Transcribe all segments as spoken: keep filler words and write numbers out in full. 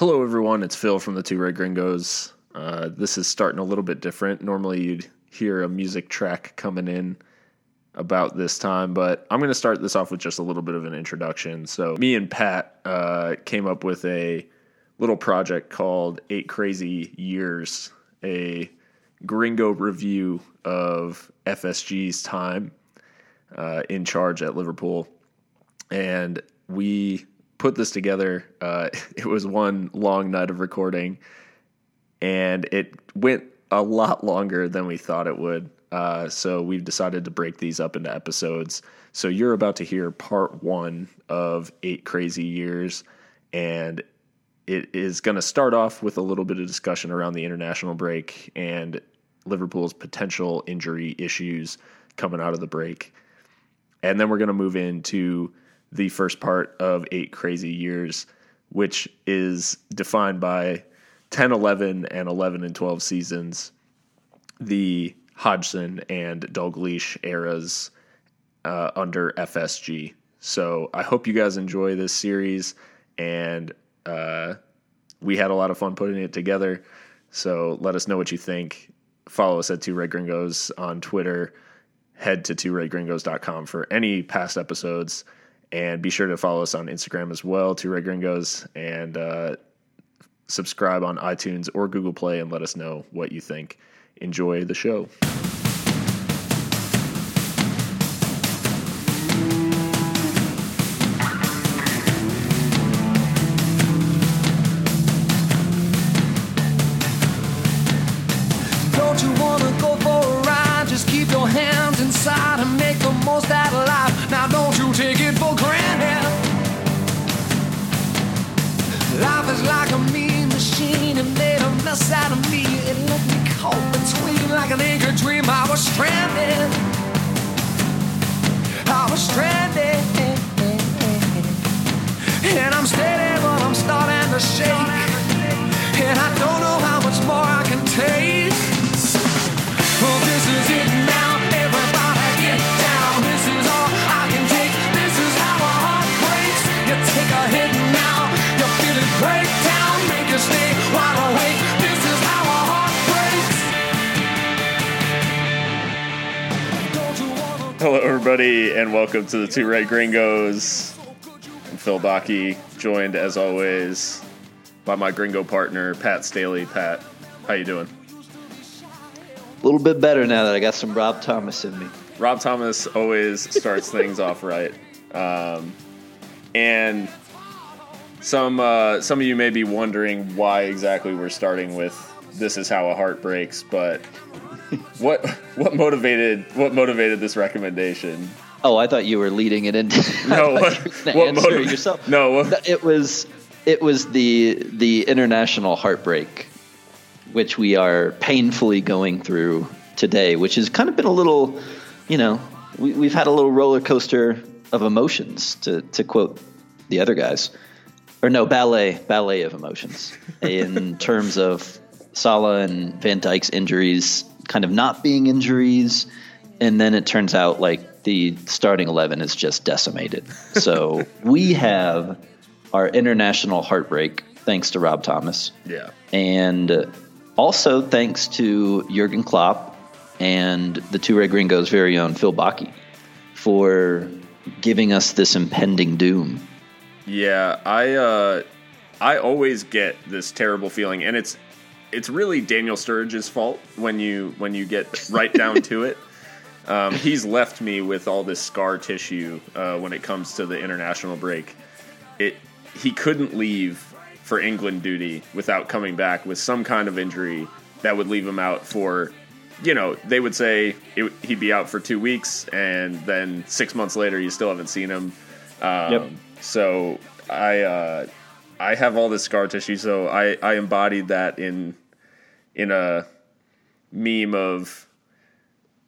Hello, everyone. It's Phil from the Two Red Gringos. Uh, this is starting a little bit different. Normally, you'd hear a music track coming in about this time, but I'm going to start this off with just a little bit of an introduction. So me and Pat uh, came up with a little project called Eight Crazy Years, a gringo review of F S G's time uh, in charge at Liverpool. And we put this together. Uh, it was one long night of recording, and it went a lot longer than we thought it would. Uh, so we've decided to break these up into episodes. So you're about to hear part one of Eight Crazy Years, and it is going to start off with a little bit of discussion around the international break and Liverpool's potential injury issues coming out of the break. And then we're going to move into the first part of Eight Crazy Years, which is defined by ten eleven and eleven and twelve seasons, the Hodgson and Dalglish eras uh, under F S G. So I hope you guys enjoy this series, and uh, we had a lot of fun putting it together. So let us know what you think. Follow us at Two Red Gringos on Twitter. Head to two red gringos dot com for any past episodes. And be sure to follow us on Instagram as well, Two Red Gringos, and uh, subscribe on iTunes or Google Play and let us know what you think. Enjoy the show. Don't you want to go for a ride? Just keep your hands inside and make the most out of life. Now don't you take it for granted. Life is like a mean machine, and made a mess out of me. It let me caught between like an anchor dream. I was stranded. I was stranded. And I'm steady, but I'm starting to shake. And I don't know how much more I can take. Well, this is it now. Everybody get down. This is all I can take. This is how a heart breaks. You take a hit now. You feel it break down. Make you stay wide awake. This is how a heart. Hello, everybody, and welcome to the Two Red Gringos. I'm Phil Bakke, joined, as always, by my gringo partner, Pat Staley. Pat, how you doing? A little bit better now that I got some Rob Thomas in me. Rob Thomas always starts things off right. Um, and some, uh, some of you may be wondering why exactly we're starting with This Is How a Heart Breaks, but... What what motivated what motivated this recommendation? Oh, I thought you were leading it into no. What, what motivated yourself? No, what? it was it was the the international heartbreak, which we are painfully going through today, which has kind of been a little, you know, we, we've had a little roller coaster of emotions, to to quote the other guys, or no ballet ballet of emotions in terms of Salah and Van Dijk's injuries. Kind of not being injuries, and then it turns out like the starting eleven is just decimated. So we have our international heartbreak thanks to Rob Thomas. Yeah. And also thanks to Jurgen Klopp and the Two Red Gringos' very own Phil Bakke for giving us this impending doom. Yeah, I uh, I always get this terrible feeling, and it's It's really Daniel Sturridge's fault when you when you get right down to it. Um, he's left me with all this scar tissue uh, when it comes to the international break. It he couldn't leave for England duty without coming back with some kind of injury that would leave him out for, you know, they would say it, he'd be out for two weeks, and then six months later you still haven't seen him. Um, yep. So I uh, I have all this scar tissue, so I, I embodied that in. in a meme of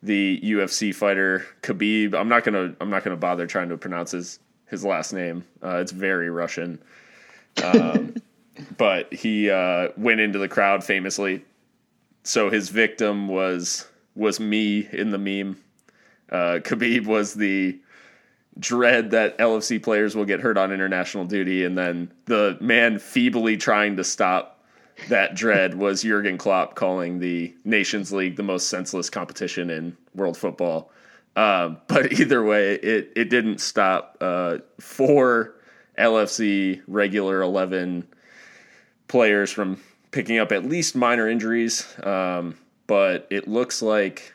the U F C fighter Khabib. I'm not going to, I'm not going to bother trying to pronounce his, his last name. Uh, it's very Russian. Um, but he uh, went into the crowd famously. So his victim was, was me in the meme. Uh, Khabib was the dread that L F C players will get hurt on international duty, and then the man feebly trying to stop that dread was Jurgen Klopp calling the Nations League the most senseless competition in world football. Um, but either way, it, it didn't stop. Uh, four L F C regular eleven players from picking up at least minor injuries, um, but it looks like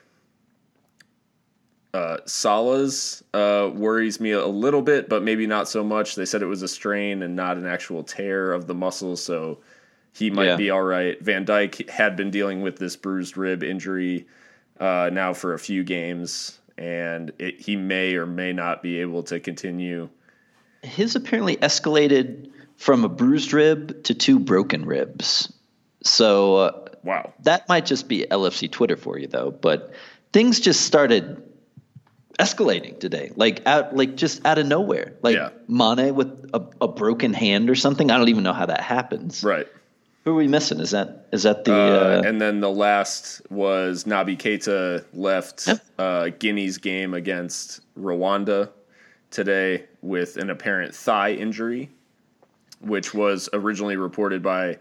uh, Salah's uh, worries me a little bit, but maybe not so much. They said it was a strain and not an actual tear of the muscles, so he might yeah. be all right. Van Dijk had been dealing with this bruised rib injury uh, now for a few games, and it, he may or may not be able to continue. His apparently escalated from a bruised rib to two broken ribs. So uh, wow, that might just be L F C Twitter for you, though. But things just started escalating today, like out, like just out of nowhere, like yeah. Mane with a, a broken hand or something. I don't even know how that happens. Right. Who are we missing? Is that is that the? Uh, uh, and then the last was Naby Keïta left yep. uh, Guinea's game against Rwanda today with an apparent thigh injury, which was originally reported by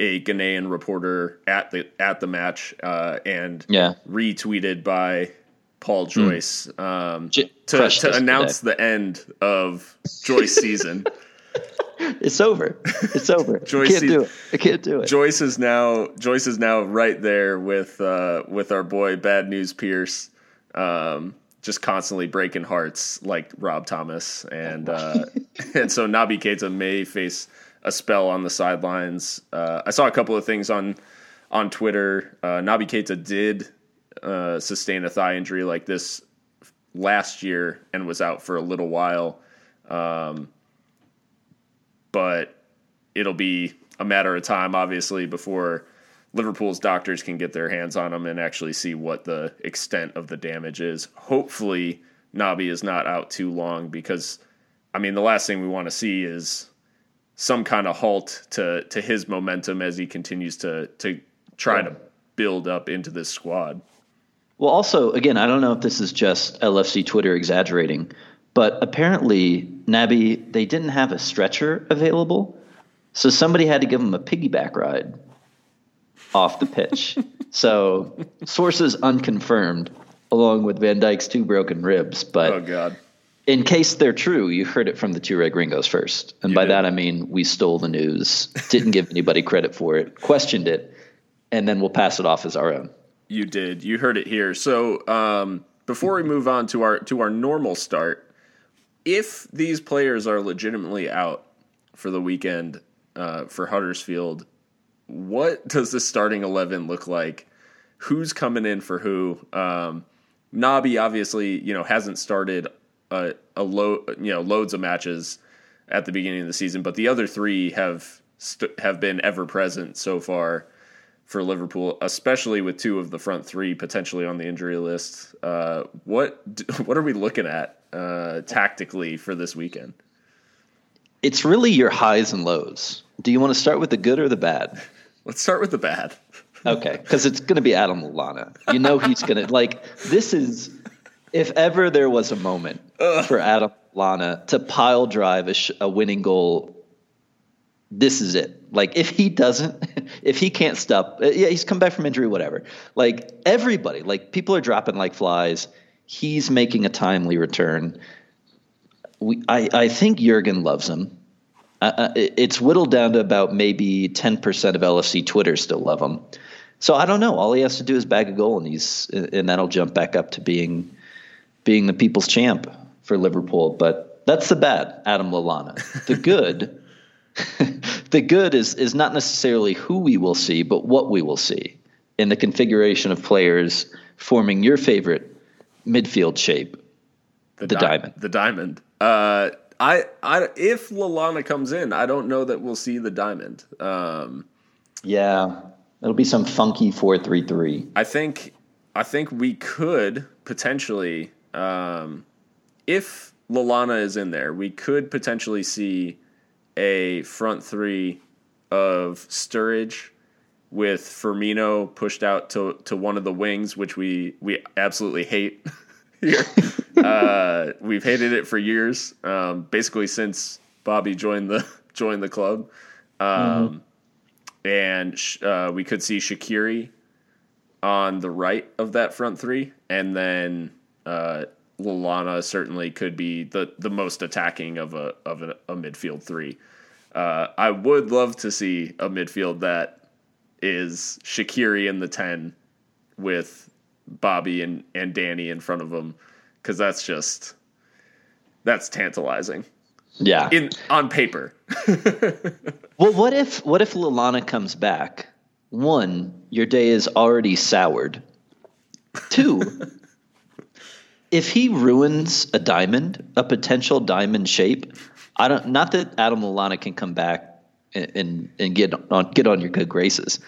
a Ghanaian reporter at the at the match uh, and yeah. retweeted by Paul Joyce mm. um, J- to, to announce today. The end of Joyce's season. It's over. It's over. Joyce I can't se- do it. I can't do it. Joyce is now Joyce is now right there with uh, with our boy Bad News Pierce, um, just constantly breaking hearts like Rob Thomas, and uh, and so Naby Keïta may face a spell on the sidelines. Uh, I saw a couple of things on on Twitter. Uh, Naby Keïta did uh, sustain a thigh injury like this last year and was out for a little while. Um, but it'll be a matter of time, obviously, before Liverpool's doctors can get their hands on him and actually see what the extent of the damage is. Hopefully, Naby is not out too long because, I mean, the last thing we want to see is some kind of halt to, to his momentum as he continues to to try yeah. to build up into this squad. Well, also, again, I don't know if this is just L F C Twitter exaggerating, but apparently Naby, they didn't have a stretcher available, so somebody had to give him a piggyback ride off the pitch. So sources unconfirmed, along with Van Dijk's two broken ribs. But oh, God. In case they're true, you heard it from the Two Red Gringos first. And you by did. That, I mean, we stole the news, didn't give anybody credit for it, questioned it, and then we'll pass it off as our own. You did. You heard it here. So um, before we move on to our to our normal start, if these players are legitimately out for the weekend uh, for Huddersfield, what does the starting eleven look like? Who's coming in for who? Um, Naby, obviously, you know, hasn't started A, a low, you know, loads of matches at the beginning of the season, but the other three have st- have been ever present so far for Liverpool, especially with two of the front three potentially on the injury list. Uh, what what are we looking at uh, tactically for this weekend? It's really your highs and lows. Do you want to start with the good or the bad? Let's start with the bad. Okay, because it's going to be Adam Lallana. You know he's going to like this is. If ever there was a moment Ugh. for Adam Lallana to pile drive a, sh- a winning goal, this is it. Like, if he doesn't, if he can't stop, yeah, he's come back from injury, whatever. Like, everybody, like, people are dropping like flies. He's making a timely return. We, I, I think Jurgen loves him. Uh, it's whittled down to about maybe ten percent of L F C Twitter still love him. So I don't know. All he has to do is bag a goal, and he's and that'll jump back up to being – being the people's champ for Liverpool. But that's the bad, Adam Lallana. The good, the good is is not necessarily who we will see, but what we will see in the configuration of players forming your favorite midfield shape, the, the di- diamond. The diamond. Uh, I, I, if Lallana comes in, I don't know that we'll see the diamond. Um, yeah, it'll be some funky four three three. I think. I think we could potentially. Um, if Lallana is in there, we could potentially see a front three of Sturridge with Firmino pushed out to, to one of the wings, which we, we absolutely hate. here. Uh, we've hated it for years, um, basically since Bobby joined the joined the club. Um, mm-hmm. And sh- uh, we could see Shaqiri on the right of that front three, and then uh, Lallana certainly could be the, the most attacking of a of a, a midfield three. Uh, I would love to see a midfield that is Shaqiri in the ten with Bobby and, and Danny in front of him, because that's just that's tantalizing. Yeah, in on paper. Well, what if what if Lallana comes back? One, your day is already soured. Two, if he ruins a diamond, a potential diamond shape, I don't. Not that Adam Lallana can come back and, and and get on get on your good graces,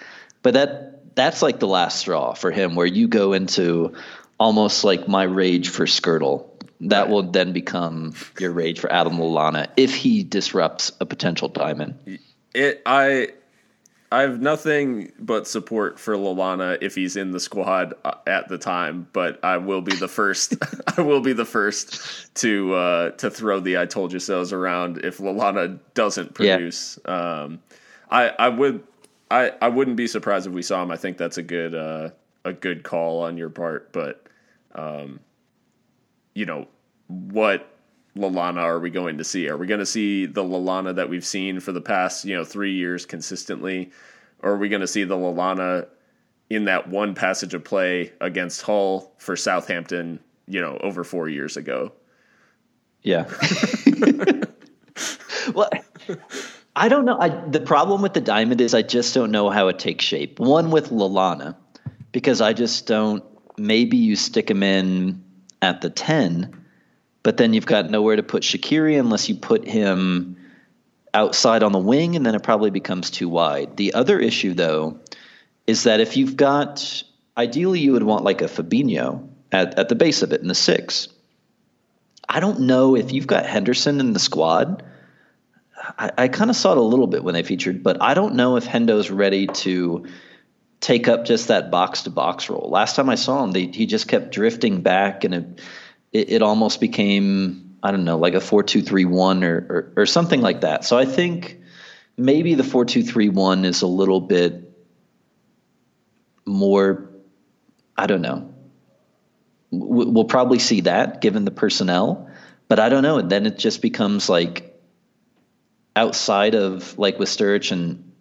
but that that's like the last straw for him, where you go into almost like my rage for Skrtel. That will then become your rage for Adam Lallana if he disrupts a potential diamond. It I I have nothing but support for Lallana if he's in the squad at the time, but I will be the first I will be the first to uh, to throw the I told you so's around if Lallana doesn't produce. Yeah. Um, I I would I, I wouldn't be surprised if we saw him. I think that's a good uh, a good call on your part, but um, you know, what Lallana are we going to see? Are we going to see the Lallana that we've seen for the past, you know, three years consistently? Or are we going to see the Lallana in that one passage of play against Hull for Southampton, you know, over four years ago? Yeah. Well, I don't know. I, the problem with the diamond is I just don't know how it takes shape. One, with Lallana, because I just don't – maybe you stick him in – at the ten, but then you've got nowhere to put Shaqiri unless you put him outside on the wing, and then it probably becomes too wide. The other issue, though, is that if you've got – ideally you would want like a Fabinho at, at the base of it in the six. I don't know if you've got Henderson in the squad. I, I kind of saw it a little bit when they featured, but I don't know if Hendo's ready to – take up just that box-to-box role. Last time I saw him, they, he just kept drifting back, and it, it, it almost became, I don't know, like a four two three one or, or or something like that. So I think maybe the four two three one is a little bit more, I don't know. We'll probably see that given the personnel, but I don't know. And then it just becomes like outside of, like with Sturridge and,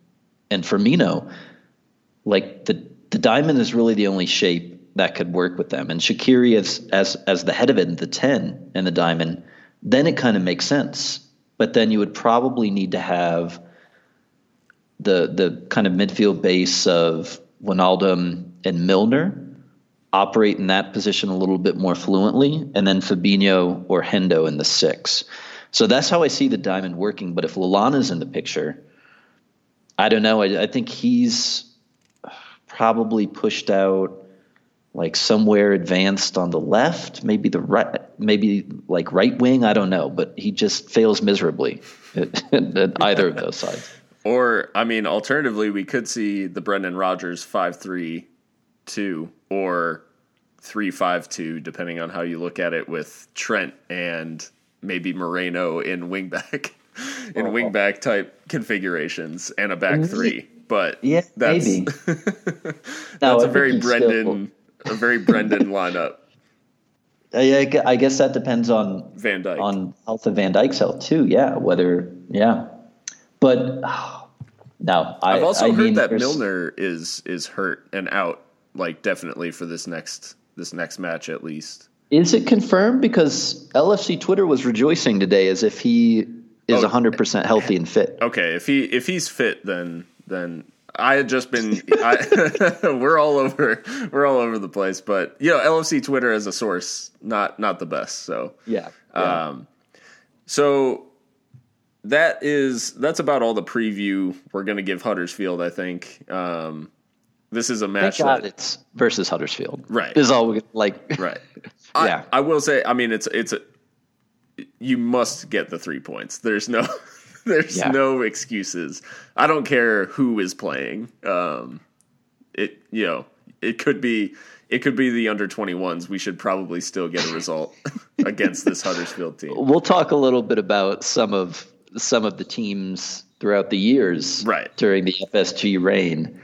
and Firmino, like the, the diamond is really the only shape that could work with them. And Shaqiri as, as, as the head of it, the ten and the diamond, then it kind of makes sense. But then you would probably need to have the, the kind of midfield base of Wijnaldum and Milner operate in that position a little bit more fluently, and then Fabinho or Hendo in the six. So that's how I see the diamond working. But if Lallana's in the picture, I don't know. I, I think he's probably pushed out like somewhere advanced on the left, maybe the right, maybe like right wing. I don't know, but he just fails miserably at, at either of those sides. Or, I mean, alternatively, we could see the Brendan Rodgers five three two or three five two, depending on how you look at it, with Trent and maybe Moreno in wingback, in oh. wingback type configurations and a back three. But yeah, that's, maybe. that's no, a, very Brendan, a very Brendan lineup. I, I guess that depends on Van Dijk. On health of Van Dijk's health too. Yeah, whether yeah, but oh, no. I, I've also I heard mean, that Milner is is hurt and out, like definitely for this next this next match at least. Is it confirmed? Because L F C Twitter was rejoicing today as if he is one hundred percent healthy and fit. Okay, if he if he's fit, then. Then I had just been. I, we're all over. We're all over the place. But you know, L F C Twitter as a source, not not the best. So yeah. yeah. Um. So that is that's about all the preview we're going to give Huddersfield. I think. Um. This is a match. Thank God that, it's versus Huddersfield. Right. Is all we like. Right. yeah. I, I will say. I mean, it's it's a. You must get the three points. There's no. There's yeah. no excuses. I don't care who is playing. Um, it you know it could be it could be the under twenty-ones. We should probably still get a result against this Huddersfield team. We'll talk a little bit about some of some of the teams throughout the years, right, during the F S G reign.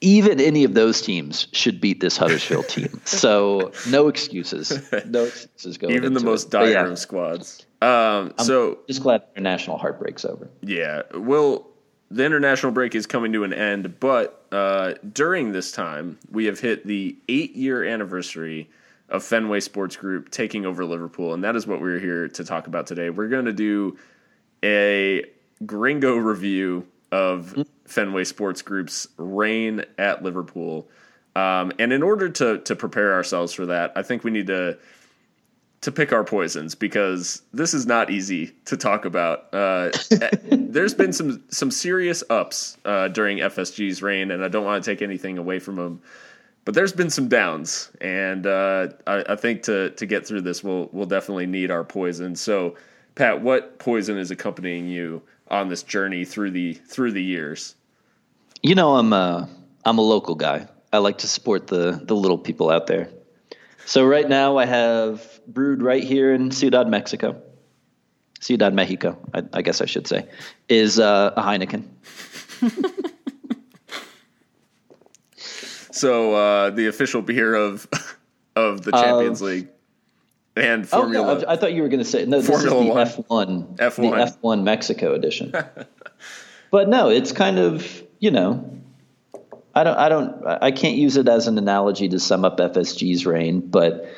Even any of those teams should beat this Huddersfield team. So no excuses. No excuses going Even the most dire yeah. of squads. Um, I'm so just glad the international heartbreak's over. Yeah. Well, the international break is coming to an end, but uh, during this time, we have hit the eight-year anniversary of Fenway Sports Group taking over Liverpool, and that is what we're here to talk about today. We're going to do a Gringo review of mm-hmm. Fenway Sports Group's reign at Liverpool. Um, and in order to to prepare ourselves for that, I think we need to to pick our poisons, because this is not easy to talk about. Uh, there's been some some serious ups uh, during F S G's reign, and I don't want to take anything away from them. But there's been some downs, and uh, I, I think to to get through this, we'll we'll definitely need our poison. So, Pat, what poison is accompanying you on this journey through the through the years? You know, I'm a, I'm a local guy. I like to support the, the little people out there. So right now I have brewed right here in Ciudad, Mexico. Ciudad, Mexico, I, I guess I should say, is uh, a Heineken. So uh, the official beer of of the Champions uh, League and Formula. Oh, no, I thought you were going to say, no, this Formula is the F one, F one. The F one Mexico edition. But no, it's kind of... You know, I don't, I don't, I can't use it as an analogy to sum up F S G's reign, but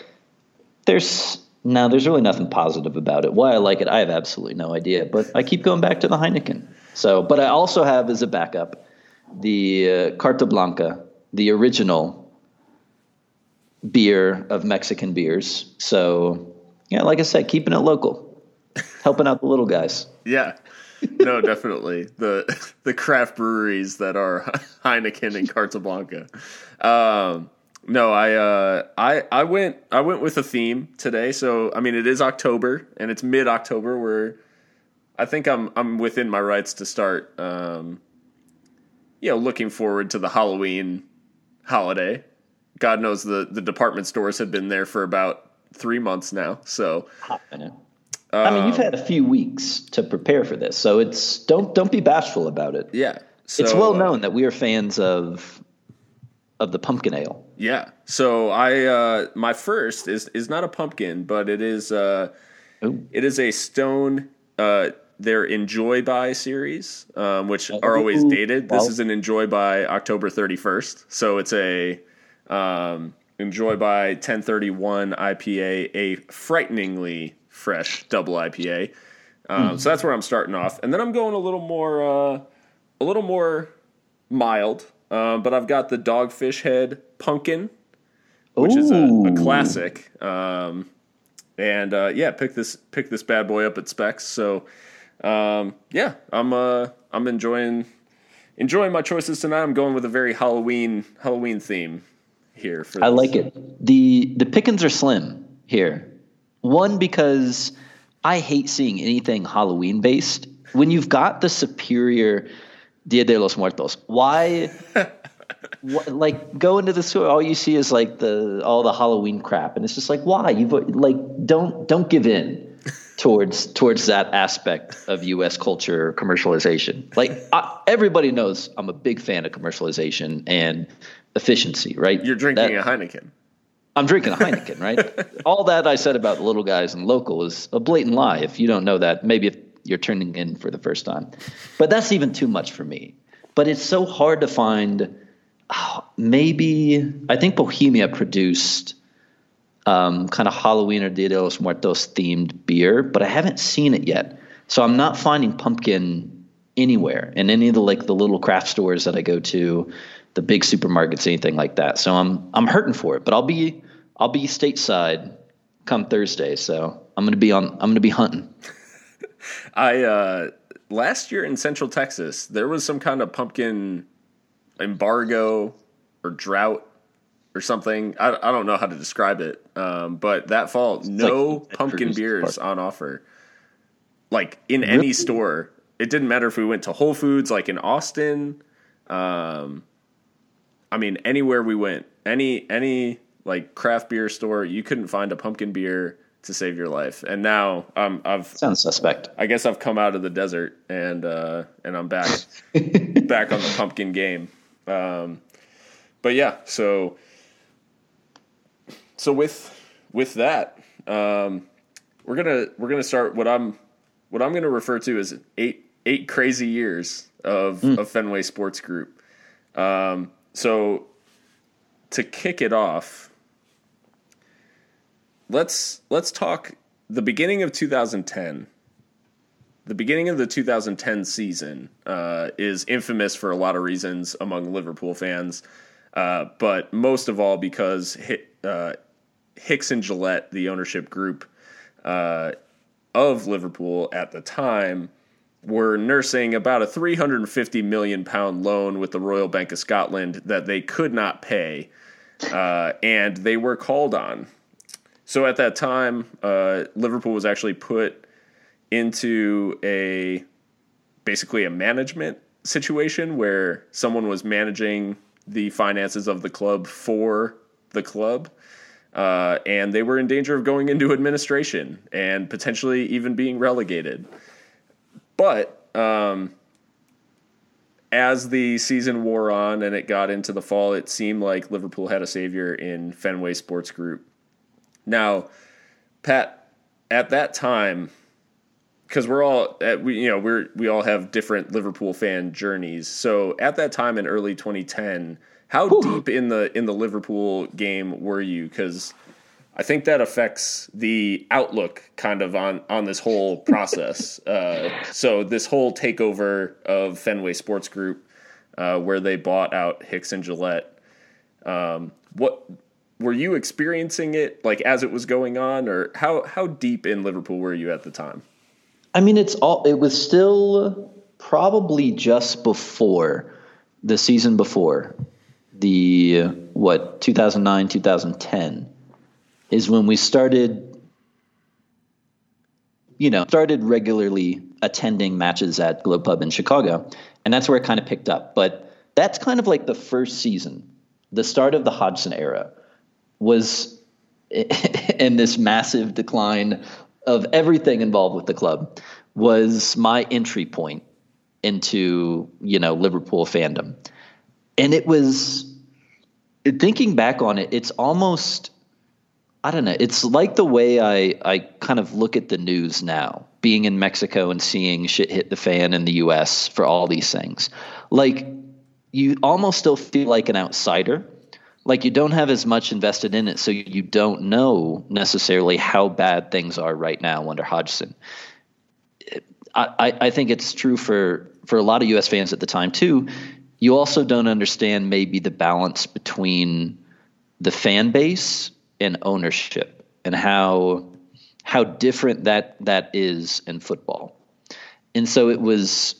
there's no, there's really nothing positive about it. Why I like it, I have absolutely no idea, but I keep going back to the Heineken. So, but I also have as a backup the uh, Carta Blanca, the original beer of Mexican beers. So, yeah, like I said, keeping it local, helping out the little guys. Yeah. No, definitely. The the craft breweries that are Heineken and Carta Blanca. Um, no, I uh, I I went I went with a theme today. So I mean, it is October and it's mid October. Where I think I'm I'm within my rights to start, um, you know, looking forward to the Halloween holiday. God knows the the department stores have been there for about three months now. So. I know. I mean, you've had a few weeks to prepare for this, so it's don't don't be bashful about it. Yeah, so, it's well known that we are fans of of the pumpkin ale. Yeah, so I uh, my first is is not a pumpkin, but it is uh, it is a Stone. Uh, their Enjoy By series, um, which are always dated. This is an Enjoy By October thirty-first, so it's a um, Enjoy By ten thirty-one I P A, a frighteningly fresh double I P A. Um, mm-hmm. So that's where I'm starting off. And then I'm going a little more, uh, a little more mild, uh, but I've got the Dogfish Head Pumpkin, which Ooh. is a, a classic. Um, and, uh, yeah, pick this, pick this bad boy up at Specs. So, um, yeah, I'm, uh, I'm enjoying, enjoying my choices tonight. I'm going with a very Halloween, Halloween theme here. For I this. like it. The, the pickings are slim here. One, because I hate seeing anything Halloween-based. When you've got the superior Dia de los Muertos, why, wh- like, go into the store, all you see is, like, the all the Halloween crap. And it's just like, why? You've like, don't don't give in towards towards that aspect of U S culture commercialization. Like, I, everybody knows I'm a big fan of commercialization and efficiency, right? You're drinking that, a Heineken. I'm drinking a Heineken, right? All that I said about little guys and local is a blatant lie. If you don't know that, maybe if you're turning in for the first time. But that's even too much for me. But it's so hard to find oh, – maybe – I think Bohemia produced um, kind of Halloween or Dia de los Muertos themed beer, but I haven't seen it yet. So I'm not finding pumpkin anywhere in any of the like the little craft stores that I go to, the big supermarkets, anything like that. So I'm I'm hurting for it, but I'll be I'll be stateside come Thursday, so I'm gonna be on I'm gonna be hunting. I uh, last year in Central Texas there was some kind of pumpkin embargo or drought or something. I, I don't know how to describe it, um, but that fall it's no like pumpkin beers on offer, like in really? any store. It didn't matter if we went to Whole Foods, like in Austin. Um, I mean, anywhere we went, any any like craft beer store, you couldn't find a pumpkin beer to save your life. And now um, I've sounds suspect. I guess I've come out of the desert and uh, and I'm back back on the pumpkin game. Um, but yeah, so so with with that, um, we're gonna we're gonna start what I'm what I'm gonna refer to as eight eight crazy years of mm. of Fenway Sports Group. Um, so to kick it off. Let's let's talk the beginning of two thousand ten. The beginning of the two thousand ten season uh, is infamous for a lot of reasons among Liverpool fans, uh, but most of all because uh, Hicks and Gillett, the ownership group uh, of Liverpool at the time, were nursing about a three hundred fifty million pounds loan with the Royal Bank of Scotland that they could not pay, uh, and they were called on. So at that time, uh, Liverpool was actually put into a basically a management situation where someone was managing the finances of the club for the club, uh, and they were in danger of going into administration and potentially even being relegated. But um, as the season wore on and it got into the fall, it seemed like Liverpool had a savior in Fenway Sports Group. Now, Pat, at that time, because we're all at, we you know we we all have different Liverpool fan journeys. So at that time in early twenty ten, how Ooh. deep in the in the Liverpool game were you? Because I think that affects the outlook kind of on on this whole process. uh, so this whole takeover of Fenway Sports Group, uh, where they bought out Hicks and Gillett, um, what. Were you experiencing it like as it was going on, or how, how deep in Liverpool were you at the time? I mean, it's all, it was still probably just before the season before the, what, two thousand nine, two thousand ten is when we started, you know, started regularly attending matches at Globe Pub in Chicago. And that's where it kind of picked up, but that's kind of like the first season, the start of the Hodgson era. Was in this massive decline of everything involved with the club was my entry point into, you know, Liverpool fandom. And it was, thinking back on it, it's almost, I don't know, it's like the way I, I kind of look at the news now, being in Mexico and seeing shit hit the fan in the U S for all these things. Like, you almost still feel like an outsider. Like, you don't have as much invested in it, so you don't know necessarily how bad things are right now under Hodgson. I, I, I think it's true for, for a lot of U S fans at the time, too. You also don't understand maybe the balance between the fan base and ownership and how how different that that is in football. And so it was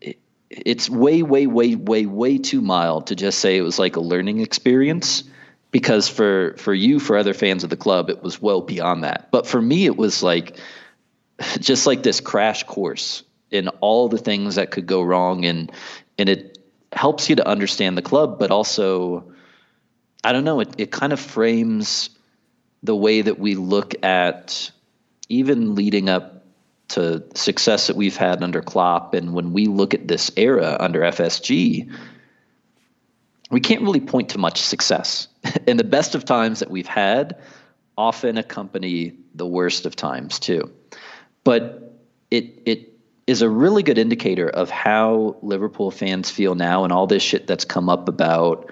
it, – It's way, way, way, way, way too mild to just say it was like a learning experience, because for, for you, for other fans of the club, it was well beyond that. But for me, it was like just like this crash course in all the things that could go wrong. And, and it helps you to understand the club, but also, I don't know, it, it kind of frames the way that we look at even leading up to success that we've had under Klopp. And when we look at this era under F S G, we can't really point to much success. And the best of times that we've had often accompany the worst of times too. But it it is a really good indicator of how Liverpool fans feel now, and all this shit that's come up about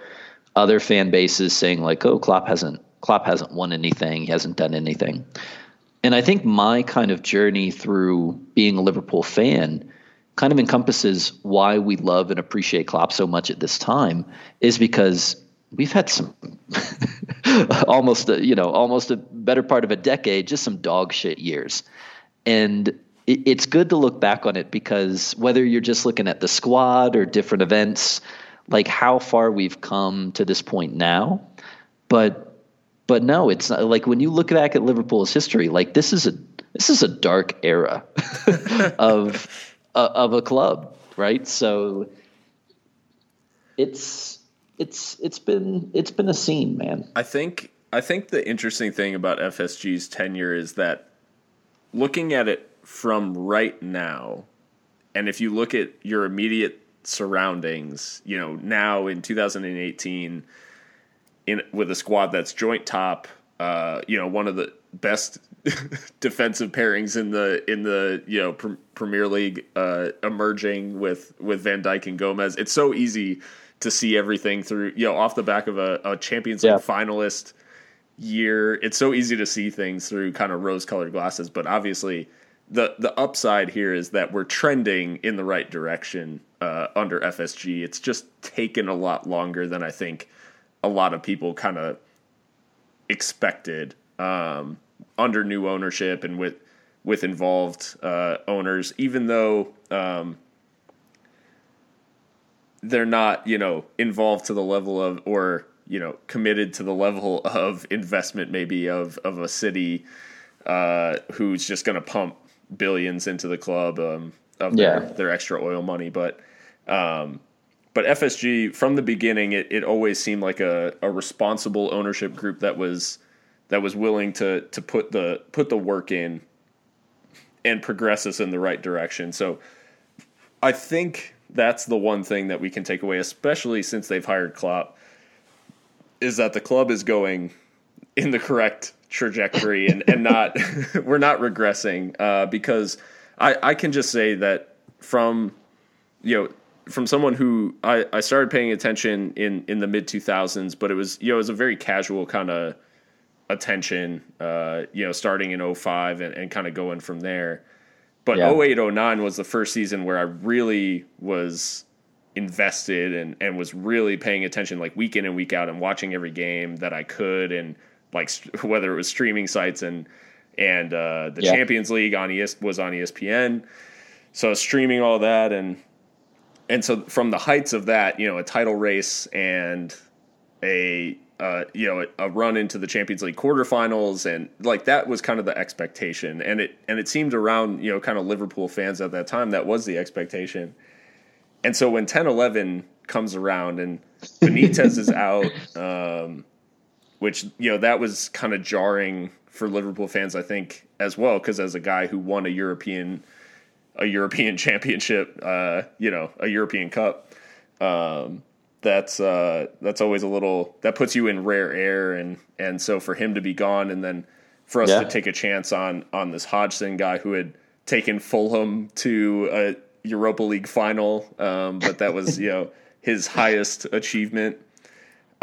other fan bases saying like, oh, Klopp hasn't Klopp hasn't won anything, he hasn't done anything. And I think my kind of journey through being a Liverpool fan kind of encompasses why we love and appreciate Klopp so much at this time, is because we've had some almost, a, you know, almost a better part of a decade, just some dog shit years. And it, it's good to look back on it, because whether you're just looking at the squad or different events, like how far we've come to this point now, but But no, it's not, like when you look back at Liverpool's history, like this is a this is a dark era of uh, of a club, right? So it's it's it's been it's been a scene, man. I think I think the interesting thing about F S G's tenure is that looking at it from right now, and if you look at your immediate surroundings, you know, now in two thousand eighteen, in with a squad that's joint top, uh, you know, one of the best defensive pairings in the in the you know pr- Premier League, uh, emerging with with Van Dijk and Gomez. It's so easy to see everything through, you know, off the back of a, a Champions League yeah. finalist year. It's so easy to see things through kind of rose-colored glasses. But obviously, the the upside here is that we're trending in the right direction uh, under F S G. It's just taken a lot longer than I think a lot of people kind of expected. Um, under new ownership and with with involved uh, owners, even though um, they're not, you know, involved to the level of, or, you know, committed to the level of investment maybe of of a city uh, who's just going to pump billions into the club um, of yeah. their, their extra oil money. But um, but F S G, from the beginning, it, it always seemed like a, a responsible ownership group that was that was willing to to put the put the work in and progress us in the right direction. So I think that's the one thing that we can take away, especially since they've hired Klopp, is that the club is going in the correct trajectory and, and not we're not regressing. Uh, because I, I can just say that from you know from someone who I, I started paying attention in, in the mid two thousands, but it was you know it was a very casual kind of attention, uh, you know, starting in oh five and, and kind of going from there. But yeah. oh eight, oh nine was the first season where I really was invested and, and was really paying attention, like week in and week out, and watching every game that I could. And like, st- whether it was streaming sites and, and, uh, the yeah. Champions League on E S was on E S P N. So I was streaming all that. And, and so from the heights of that, you know, a title race and a, Uh, you know, a, a run into the Champions League quarterfinals, and like that was kind of the expectation, and it and it seemed around you know kind of Liverpool fans at that time that was the expectation. And so when ten eleven comes around and Benitez is out, um, which you know that was kind of jarring for Liverpool fans, I think, as well, because as a guy who won a European a European championship, uh, you know, a European Cup. Um, That's uh, that's always a little that puts you in rare air, and and so for him to be gone, and then for us yeah. to take a chance on on this Hodgson guy who had taken Fulham to a Europa League final, um, but that was you know his highest achievement.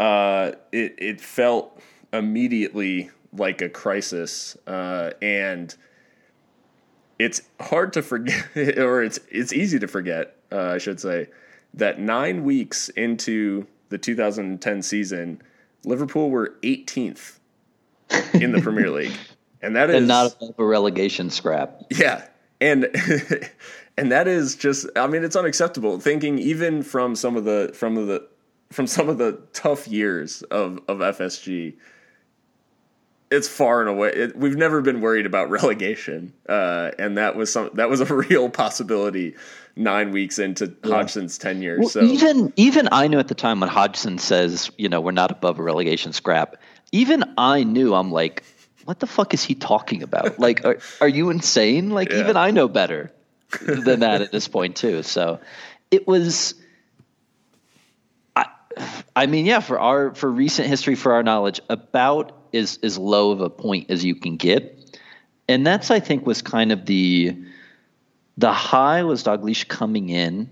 Uh, it it felt immediately like a crisis, uh, and it's hard to forget, or it's it's easy to forget, uh, I should say. That nine weeks into the two thousand ten season, Liverpool were eighteenth in the Premier League, and that and is and not a relegation scrap. Yeah, and and that is just, I mean, it's unacceptable. Thinking even from some of the from of the from some of the tough years of of F S G, it's far and away. It, we've never been worried about relegation, uh, and that was some that was a real possibility. Nine weeks into Hodgson's yeah. tenure. Well, so even even I knew at the time when Hodgson says, you know, we're not above a relegation scrap. Even I knew. I'm like, what the fuck is he talking about? Like, are, are you insane? Like, yeah. even I know better than that at this point too. So it was. I, I mean, yeah, for our for recent history, for our knowledge, about as as low of a point as you can get, and that's I think was kind of the. The high was Dalglish coming in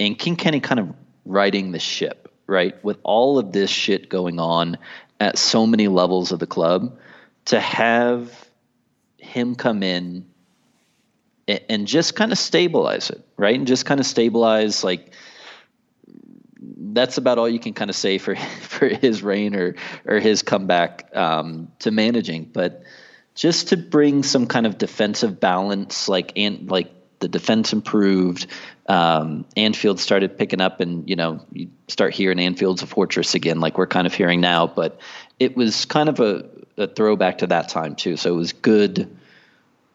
and King Kenny kind of riding the ship, right? With all of this shit going on at so many levels of the club, to have him come in and, and just kind of stabilize it, right? And just kind of stabilize, like, that's about all you can kind of say for for his reign or, or his comeback um, to managing. But just to bring some kind of defensive balance, like and like the defense improved, um, Anfield started picking up, and you know you start hearing Anfield's a fortress again, like we're kind of hearing now. But it was kind of a, a throwback to that time too, so it was good.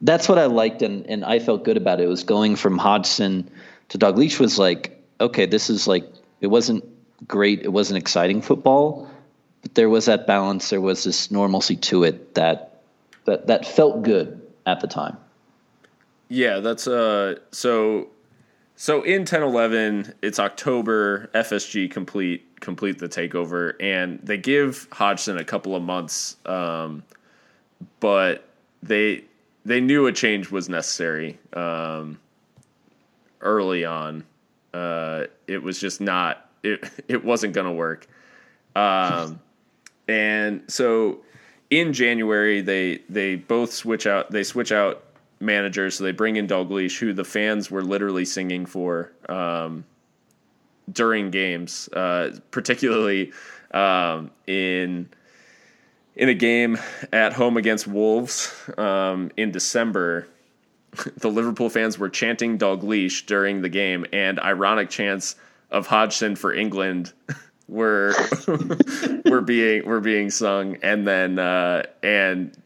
That's what I liked, and and I felt good about it. It was going from Hodgson to Dalglish was like, okay, this is like it wasn't great. It wasn't exciting football, but there was that balance. There was this normalcy to it that that, that felt good at the time. Yeah, that's uh. So, so in ten eleven, it's October. F S G complete complete the takeover, and they give Hodgson a couple of months. Um, but they they knew a change was necessary. Um, early on, uh, it was just not it. It wasn't going to work. Um, and so in January, they they both switch out. They switch out. Manager, so they bring in Dalglish, who the fans were literally singing for um, during games, uh, particularly um, in in a game at home against Wolves um, in December. The Liverpool fans were chanting Dalglish during the game, and ironic chants of Hodgson for England were were being were being sung, and then uh, and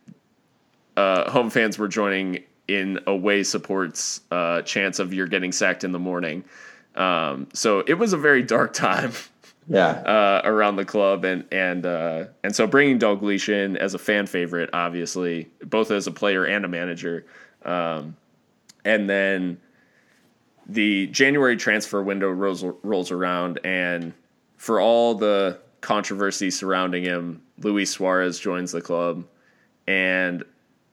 uh, home fans were joining in a way supports uh chance of you're getting sacked in the morning. Um, so it was a very dark time yeah. uh, around the club. And, and, uh, and so bringing Dalglish in as a fan favorite, obviously both as a player and a manager. Um, and then the January transfer window rolls, rolls around, and for all the controversy surrounding him, Luis Suarez joins the club, and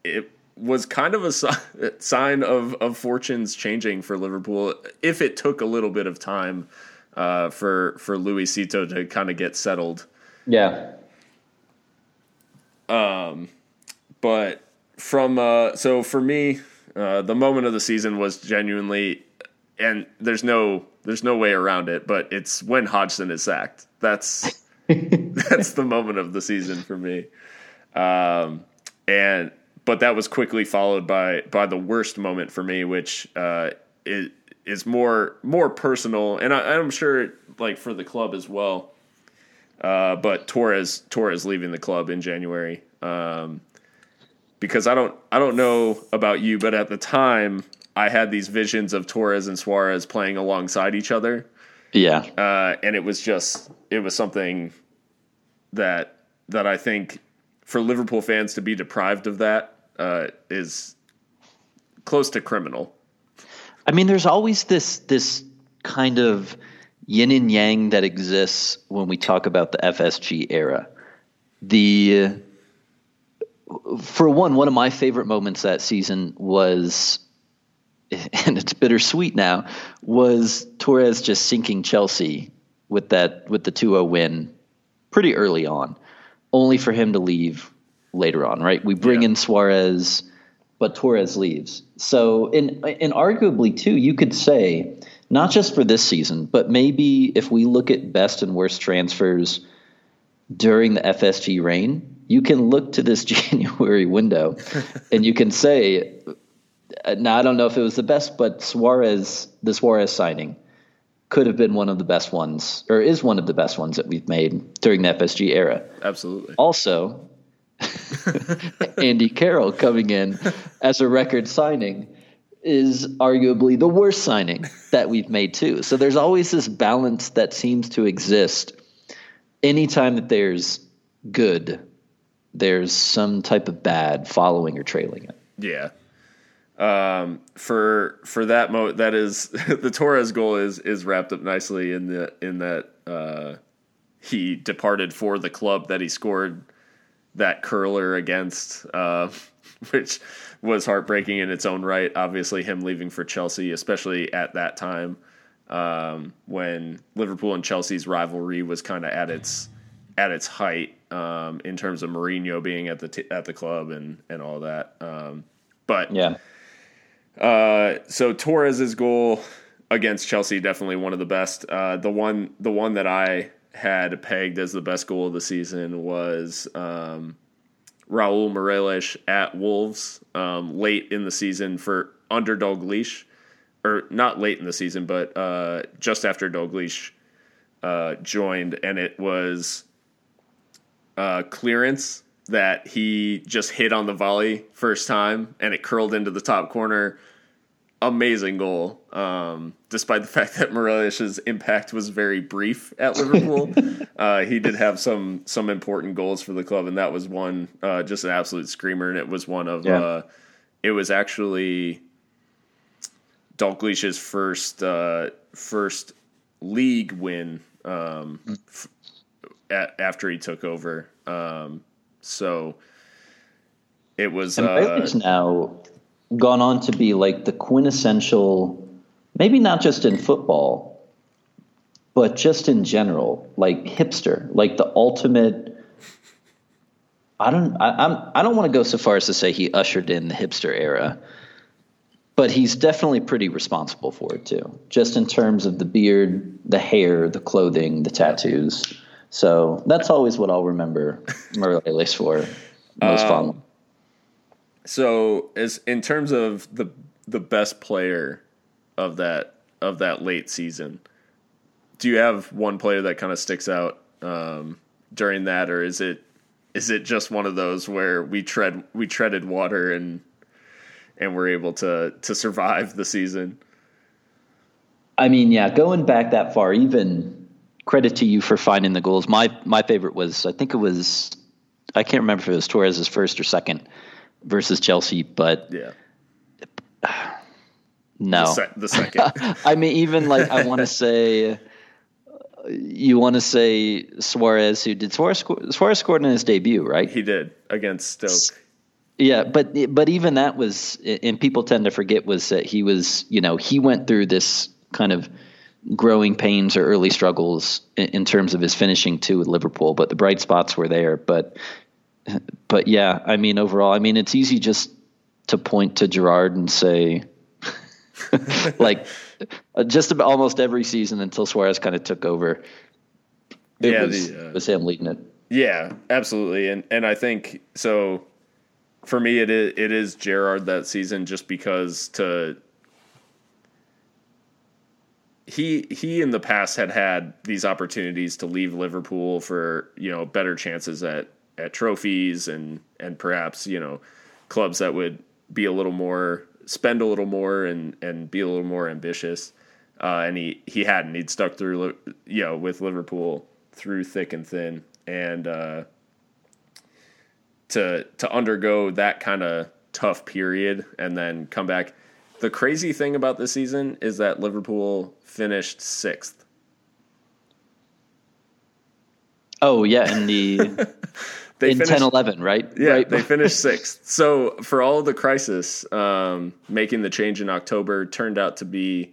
it was kind of a sign of, of fortunes changing for Liverpool, if it took a little bit of time uh, for for Luisito to kind of get settled. Yeah. Um, but from uh, so for me, uh, the moment of the season was genuinely, and there's no there's no way around it, but it's when Hodgson is sacked. That's that's the moment of the season for me, um, and. But that was quickly followed by by the worst moment for me, which uh, is, is more more personal, and I, I'm sure like for the club as well. Uh, but Torres Torres leaving the club in January, um, because I don't I don't know about you, but at the time I had these visions of Torres and Suarez playing alongside each other. Yeah, uh, and it was just it was something that that I think for Liverpool fans to be deprived of that. Uh, is close to criminal. I mean, there's always this this kind of yin and yang that exists when we talk about the F S G era. The for one, one of my favorite moments that season was, and it's bittersweet now, was Torres just sinking Chelsea with that with the two-oh win pretty early on, only for him to leave later on, right? We bring yeah. in Suarez, but Torres leaves. So, and, and arguably, too, you could say, not just for this season, but maybe if we look at best and worst transfers during the F S G reign, you can look to this January window and you can say, now I don't know if it was the best, but Suarez, the Suarez signing could have been one of the best ones, or is one of the best ones that we've made during the F S G era. Absolutely. Also, Andy Carroll coming in as a record signing is arguably the worst signing that we've made too. So there's always this balance that seems to exist. Anytime that there's good, there's some type of bad following or trailing it. Yeah. Um, for for that mo that is the Torres goal is is wrapped up nicely in the in that uh, he departed for the club that he scored that curler against, uh, which was heartbreaking in its own right. Obviously, him leaving for Chelsea, especially at that time um, when Liverpool and Chelsea's rivalry was kind of at its at its height um, in terms of Mourinho being at the t- at the club and and all that. Um, but yeah. Uh, so Torres's goal against Chelsea, definitely one of the best. Uh, the one, the one that I had pegged as the best goal of the season was um, Raul Meireles at Wolves um, late in the season for under Dalglish, or not late in the season, but uh, just after Dalglish uh, joined, and it was uh, clearance that he just hit on the volley first time, and it curled into the top corner. amazing goal, um, despite the fact that Meireles' impact was very brief at Liverpool. uh, he did have some some important goals for the club, and that was one, uh, just an absolute screamer, and it was one of yeah. – uh, it was actually Dalglish's first uh, first league win um, f- a- after he took over. Um, so it was – And Meireles uh, now – gone on to be like the quintessential, maybe not just in football, but just in general, like hipster, like the ultimate. I don't, I, I'm, I don't want to go so far as to say he ushered in the hipster era, but he's definitely pretty responsible for it too, just in terms of the beard, the hair, the clothing, the tattoos. So that's always what I'll remember Meireles for most um, fondly. So, as in terms of the the best player of that of that late season, do you have one player that kind of sticks out um, during that, or is it is it just one of those where we tread we treaded water and and we're able to to survive the season? I mean, yeah, going back that far, even credit to you for finding the goals. My my favorite was I think it was I can't remember if it was Torres's first or second versus Chelsea, but yeah, uh, no, the, se- the second. I mean, even like I want to say, uh, you want to say Suarez, who did Suarez sco- Suarez scored in his debut, right? He did against Stoke. Yeah, but but even that was, and people tend to forget, was that he was, you know, he went through this kind of growing pains or early struggles in, in terms of his finishing too with Liverpool, but the bright spots were there, but. But yeah, I mean, overall, I mean, it's easy just to point to Gerrard and say, like, just about almost every season until Suarez kind of took over. It yeah, was, the, uh, was him leading it. Yeah, absolutely, and and I think so. For me, it is it is Gerrard that season, just because to he he in the past had had these opportunities to leave Liverpool for, you know, better chances at. at trophies and, and perhaps, you know, clubs that would be a little more, spend a little more and, and be a little more ambitious. Uh, and he, he hadn't, he'd stuck through, you know, with Liverpool through thick and thin, and uh, to, to undergo that kind of tough period and then come back. The crazy thing about this season is that Liverpool finished sixth. Oh yeah. In the, They in finished, ten eleven, right? Yeah, right. They finished sixth. So for all of the crisis, um, making the change in October turned out to be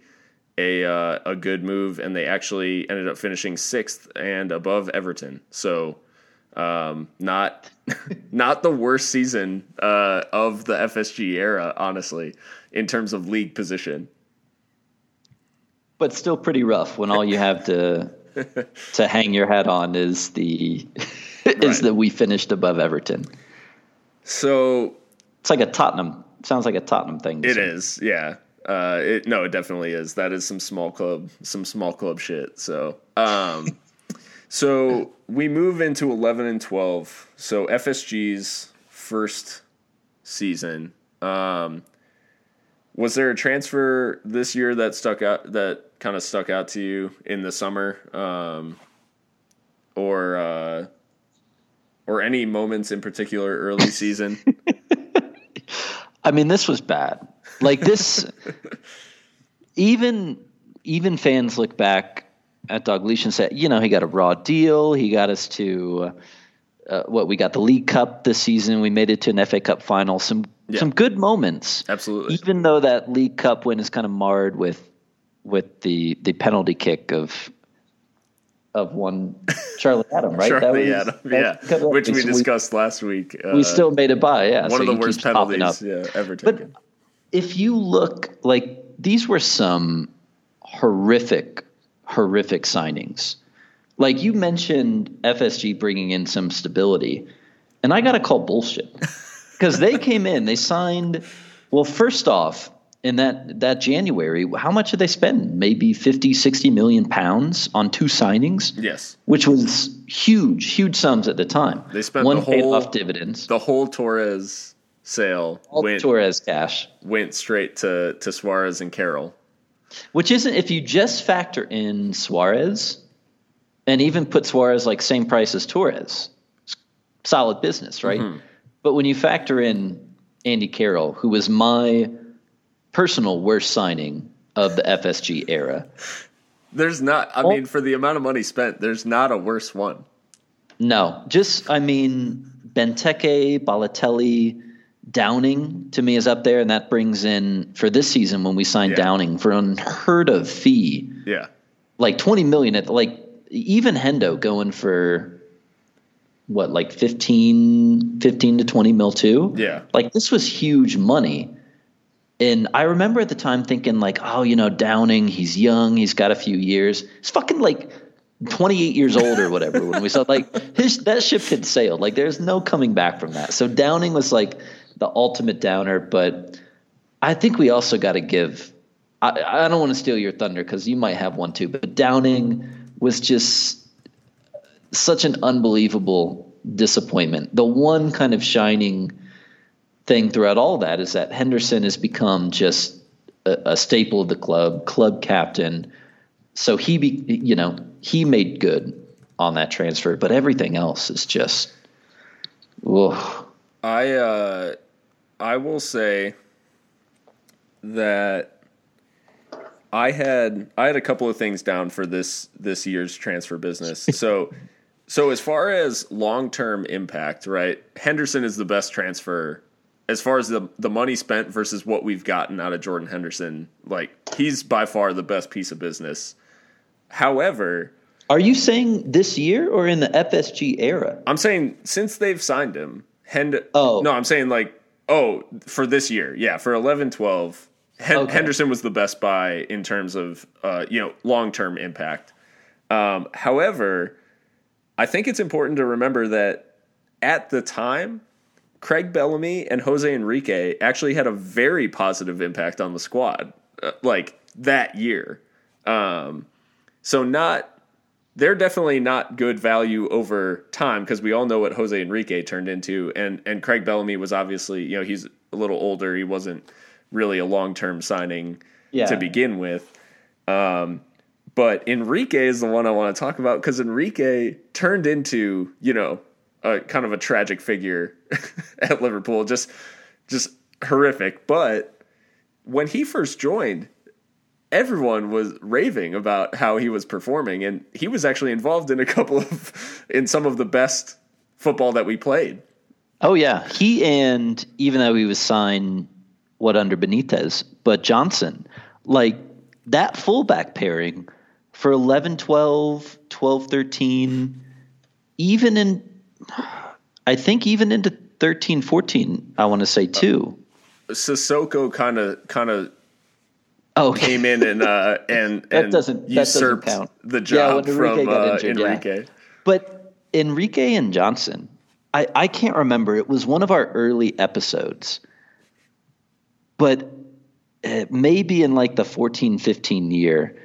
a uh, a good move, and they actually ended up finishing sixth and above Everton. So um, not not the worst season uh, of the F S G era, honestly, in terms of league position. But still pretty rough when all you have to to hang your hat on is the... is right. that we finished above Everton. So it's like a Tottenham. Sounds like a Tottenham thing. It say. is, yeah. Uh, it, no, it definitely is. That is some small club, some small club shit. So, um, so we move into eleven and twelve. So F S G's first season. Um, was there a transfer this year that stuck out? That kind of stuck out to you in the summer, um, or? Uh, Or any moments in particular early season? I mean, this was bad. Like this, even even fans look back at Dalglish and say, you know, he got a raw deal. He got us to uh, what we got the League Cup this season. We made it to an F A Cup final. Some yeah. some good moments, absolutely. Even though that League Cup win is kind of marred with with the the penalty kick of. Of one Charlie Adam, right? Charlie that was, Adam, that was, yeah, which we discussed we, last week. Uh, we still made it by, yeah. One so of the worst penalties yeah, ever taken. But if you look, like, these were some horrific, horrific signings. Like, you mentioned F S G bringing in some stability, and I got to call bullshit. Because they came in, they signed, well, first off, in that, that January, how much did they spend? Maybe fifty, sixty million pounds on two signings? Yes. Which was huge, huge sums at the time. They spent One the whole – One paid off dividends. The whole Torres sale all went Torres cash went straight to, to Suarez and Carroll. Which isn't, if you just factor in Suarez and even put Suarez like same price as Torres, solid business, right? Mm-hmm. But when you factor in Andy Carroll, who was my personal worst signing of the F S G era. There's not, I well, mean, for the amount of money spent, there's not a worse one. No, just, I mean, Benteke, Balotelli, Downing to me is up there, and that brings in for this season when we signed yeah. Downing for an unheard of fee. Yeah. Like twenty million at like even Hendo going for what, like fifteen, fifteen to twenty mil too. Yeah. Like this was huge money. And I remember at the time thinking like, oh, you know, Downing, he's young, he's got a few years. He's fucking like twenty-eight years old or whatever when we saw like his that ship had sailed. Like there's no coming back from that. So Downing was like the ultimate downer, but I think we also got to give I, I don't want to steal your thunder because you might have one too, but Downing was just such an unbelievable disappointment. The one kind of shining thing throughout all that is that Henderson has become just a, a staple of the club, club captain. So he, be, you know, he made good on that transfer, but everything else is just whoa. I uh, I will say that I had I had a couple of things down for this this year's transfer business. So so as far as long-term impact, right? Henderson is the best transfer as far as the the money spent versus what we've gotten out of Jordan Henderson. Like he's by far the best piece of business. However, are you saying this year or in the F S G era? I'm saying since they've signed him. Hend- oh. No, I'm saying like, oh, for this year. Yeah, for eleven twelve, Hen- okay. Henderson was the best buy in terms of, uh, you know, long-term impact. Um, however, I think it's important to remember that at the time, Craig Bellamy and Jose Enrique actually had a very positive impact on the squad, uh, like that year. Um, so not... They're definitely not good value over time because we all know what Jose Enrique turned into. And, and Craig Bellamy was obviously, you know, he's a little older. He wasn't really a long-term signing yeah. to begin with. Um, but Enrique is the one I want to talk about because Enrique turned into, you know, a kind of a tragic figure at Liverpool. Just, just horrific. But when he first joined, everyone was raving about how he was performing, and he was actually involved in a couple of, in some of the best football that we played. Oh yeah. He, and even though he was signed what under Benitez, but Johnson, like that fullback pairing for eleven, twelve, twelve, thirteen, even in, I think even into thirteen, fourteen, I want to say too. Uh, Sissoko kind of, kind of, Oh, okay. came in and uh, and, and that usurped that the job yeah, Enrique from uh, injured, Enrique. Yeah. But Enrique and Johnson, I, I can't remember. It was one of our early episodes, but maybe in like the fourteen fifteen year,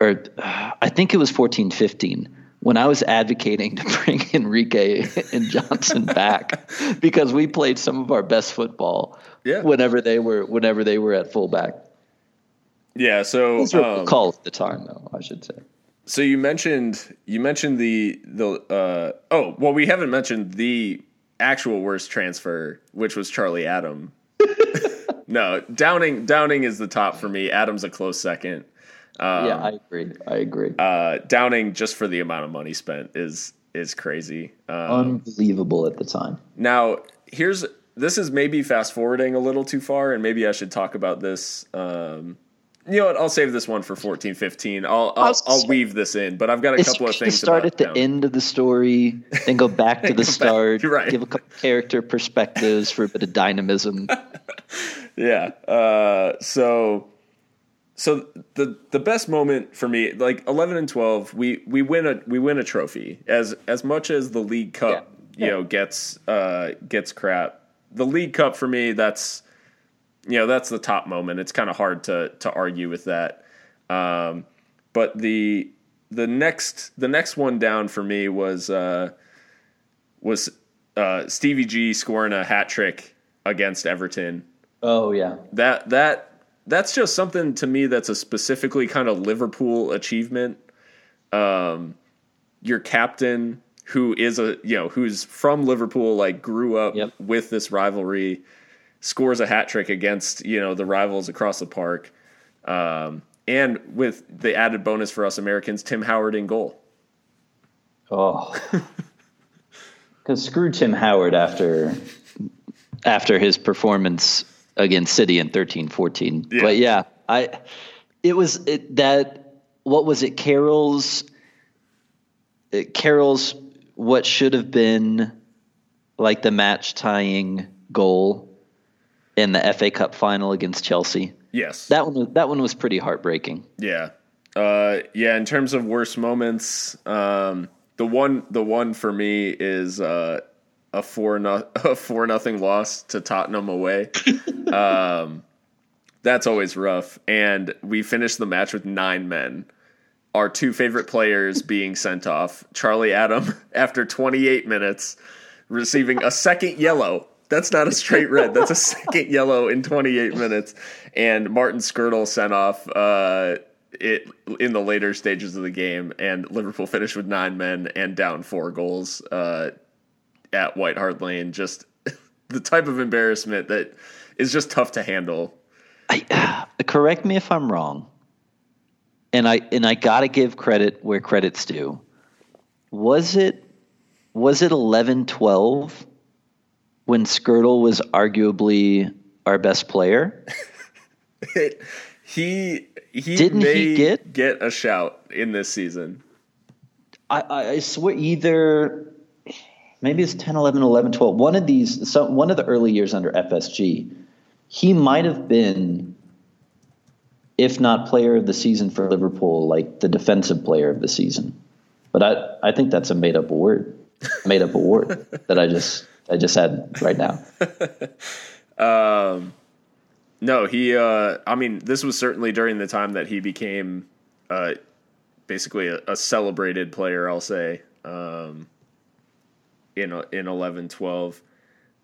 or uh, I think it was fourteen fifteen, when I was advocating to bring Enrique and Johnson back because we played some of our best football yeah. whenever they were whenever they were at fullback. Yeah, so those were um, calls at the time, though, I should say. So you mentioned you mentioned the the uh, oh well, we haven't mentioned the actual worst transfer, which was Charlie Adam. No, Downing Downing is the top for me. Adam's a close second. Um, yeah, I agree. I agree. Uh, Downing, just for the amount of money spent, is is crazy, um, unbelievable at the time. Now here's this is maybe fast forwarding a little too far, and maybe I should talk about this. Um, You know what? I'll save this one for fourteen, fifteen. I'll I'll, I'll weave this in, but I've got a couple of things. Start at the end of the story, then go back to the start. Right. Give a couple character perspectives for a bit of dynamism. yeah. Uh, so, so the the best moment for me, like eleven and twelve, we we win a we win a trophy. As as much as the League Cup, yeah. you yeah. know, gets uh gets crap. The League Cup for me, that's. You know, that's the top moment. It's kind of hard to to argue with that. Um, but the the next the next one down for me was uh, was uh, Stevie G scoring a hat trick against Everton. Oh yeah, that that that's just something to me that's a specifically kind of Liverpool achievement. Um, your captain, who is a you know who's from Liverpool, like grew up yep. with this rivalry, scores a hat trick against you know the rivals across the park, um, and with the added bonus for us Americans, Tim Howard in goal. Oh, because screw Tim Howard after after his performance against City in thirteen fourteen. Yeah. But yeah, I it was it, that what was it? Carroll's it, Carroll's what should have been like the match tying goal in the F A Cup final against Chelsea. Yes, that one that one was pretty heartbreaking. Yeah, uh, yeah. In terms of worst moments. Um, The one, the one for me is uh, a four, no, a four nothing loss to Tottenham away. um, that's always rough. And we finished the match with nine men. Our two favorite players being sent off. Charlie Adam, after twenty-eight minutes, receiving a second yellow. That's not a straight red. That's a second yellow in twenty-eight minutes. And Martin Skrtel sent off. Uh, It in the later stages of the game, and Liverpool finished with nine men and down four goals uh, at White Hart Lane. Just the type of embarrassment that is just tough to handle. I, uh, correct me if I'm wrong, and I and I gotta give credit where credit's due. Was it was it eleven twelve when Skrtel was arguably our best player? it, he. He Didn't may he get, get a shout in this season? I, I swear either maybe it's ten, eleven, eleven, twelve. One of these so one of the early years under F S G, he might have been, if not player of the season for Liverpool, like the defensive player of the season. But I, I think that's a made up award. Made up award that I just I just had right now. um No, he. Uh, I mean, this was certainly during the time that he became uh, basically a, a celebrated player. I'll say um, in in eleven twelve.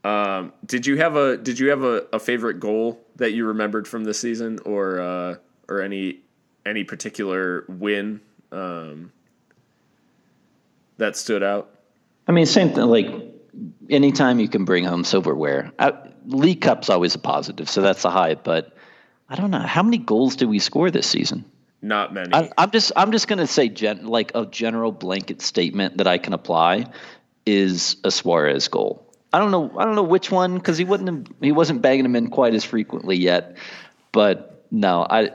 Um, did you have a Did you have a, a favorite goal that you remembered from this season, or uh, or any any particular win um, that stood out? I mean, same thing. Like anytime you can bring home silverware. I, League Cup's always a positive, so that's the high. But I don't know how many goals did we score this season. Not many. I, I'm just I'm just gonna say gen, like a general blanket statement that I can apply is a Suarez goal. I don't know I don't know which one because he wouldn't he wasn't bagging them in quite as frequently yet. But no, I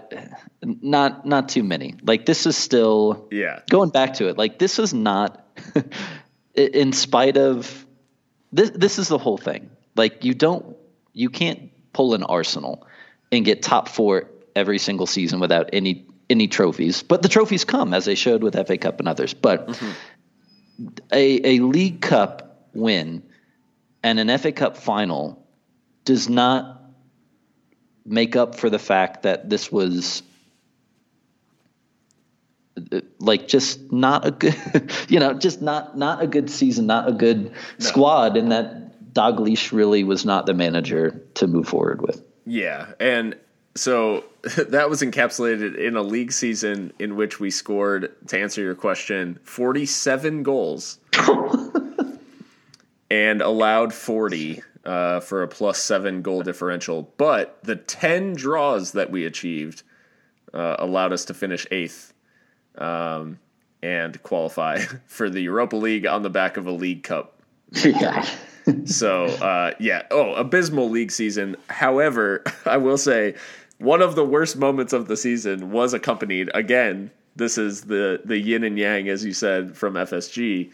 not not too many. Like this is still yeah. Going back to it, like this is not in spite of this. This is the whole thing. Like you don't, you can't pull an Arsenal and get top four every single season without any any trophies. But the trophies come as they showed with F A Cup and others. But mm-hmm. a a League Cup win and an F A Cup final does not make up for the fact that this was like just not a good, you know, just not not a good season, not a good no. squad, and that. Dalglish really was not the manager to move forward with. Yeah, and so that was encapsulated in a league season in which we scored, to answer your question, forty-seven goals and allowed forty uh, for a plus seven goal differential. But the ten draws that we achieved uh, allowed us to finish eighth um, and qualify for the Europa League on the back of a League Cup. Yeah. So, uh, yeah. Oh, abysmal league season. However, I will say one of the worst moments of the season was accompanied. Again, this is the, the yin and yang, as you said, from F S G.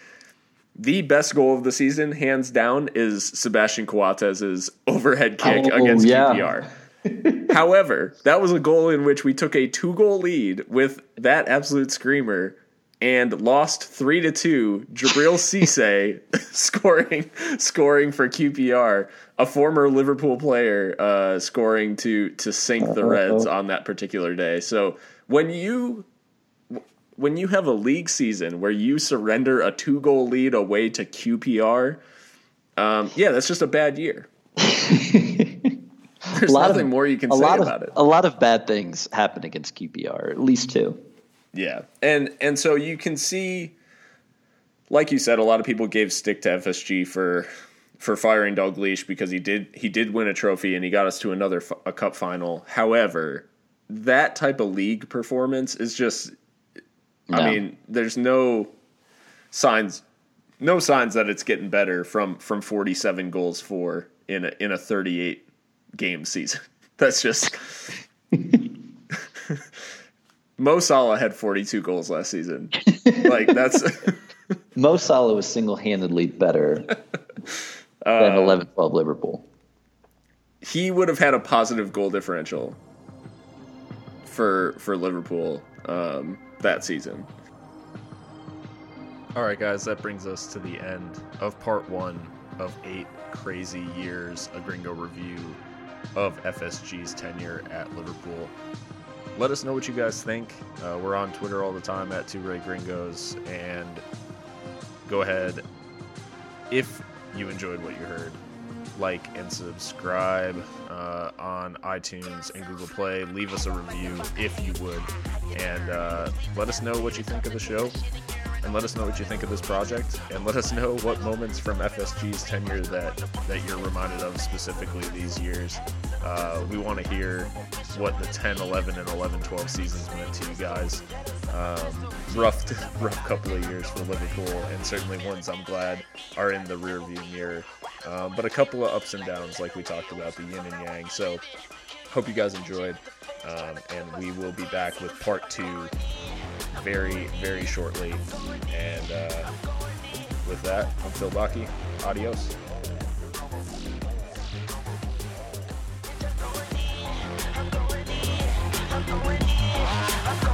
The best goal of the season, hands down, is Sebastian Coates's overhead kick oh, against yeah. Q P R. However, that was a goal in which we took a two-goal lead with that absolute screamer. And lost three to two. Jabril Cissé scoring, scoring for Q P R. A former Liverpool player uh, scoring to to sink the Reds on that particular day. So when you when you have a league season where you surrender a two goal lead away to Q P R, um, yeah, that's just a bad year. There's nothing of, more you can say of, about it. A lot of bad things happen against Q P R, at least two. Yeah, and and so you can see, like you said, a lot of people gave stick to F S G for for firing Dalglish because he did he did win a trophy and he got us to another a cup final. However, that type of league performance is just, no. I mean, there's no signs no signs that it's getting better from from forty-seven goals for in a, in a thirty-eight game season. That's just. Mo Salah had forty-two goals last season. Like that's Mo Salah was single-handedly better than eleven twelve uh, Liverpool. He would have had a positive goal differential for for Liverpool um, that season. All right, guys, that brings us to the end of part one of Eight Crazy Years, a Gringo review of F S G's tenure at Liverpool. Let us know what you guys think. Uh, we're on Twitter all the time at Two Red Gringos. And go ahead, if you enjoyed what you heard, like and subscribe uh, on iTunes and Google Play. Leave us a review if you would. And uh, let us know what you think of the show. And let us know what you think of this project. And let us know what moments from F S G's tenure that, that you're reminded of specifically these years. Uh, we want to hear what the ten eleven, and eleven twelve seasons meant to you guys. Um, rough, rough couple of years for Liverpool, and certainly ones I'm glad are in the rearview mirror. Uh, but a couple of ups and downs, like we talked about, the yin and yang. So, hope you guys enjoyed. Um, and we will be back with part two very, very shortly. And uh, with that, I'm Phil Bakke. Adios. I'm going in, I'm going in, I'm going in.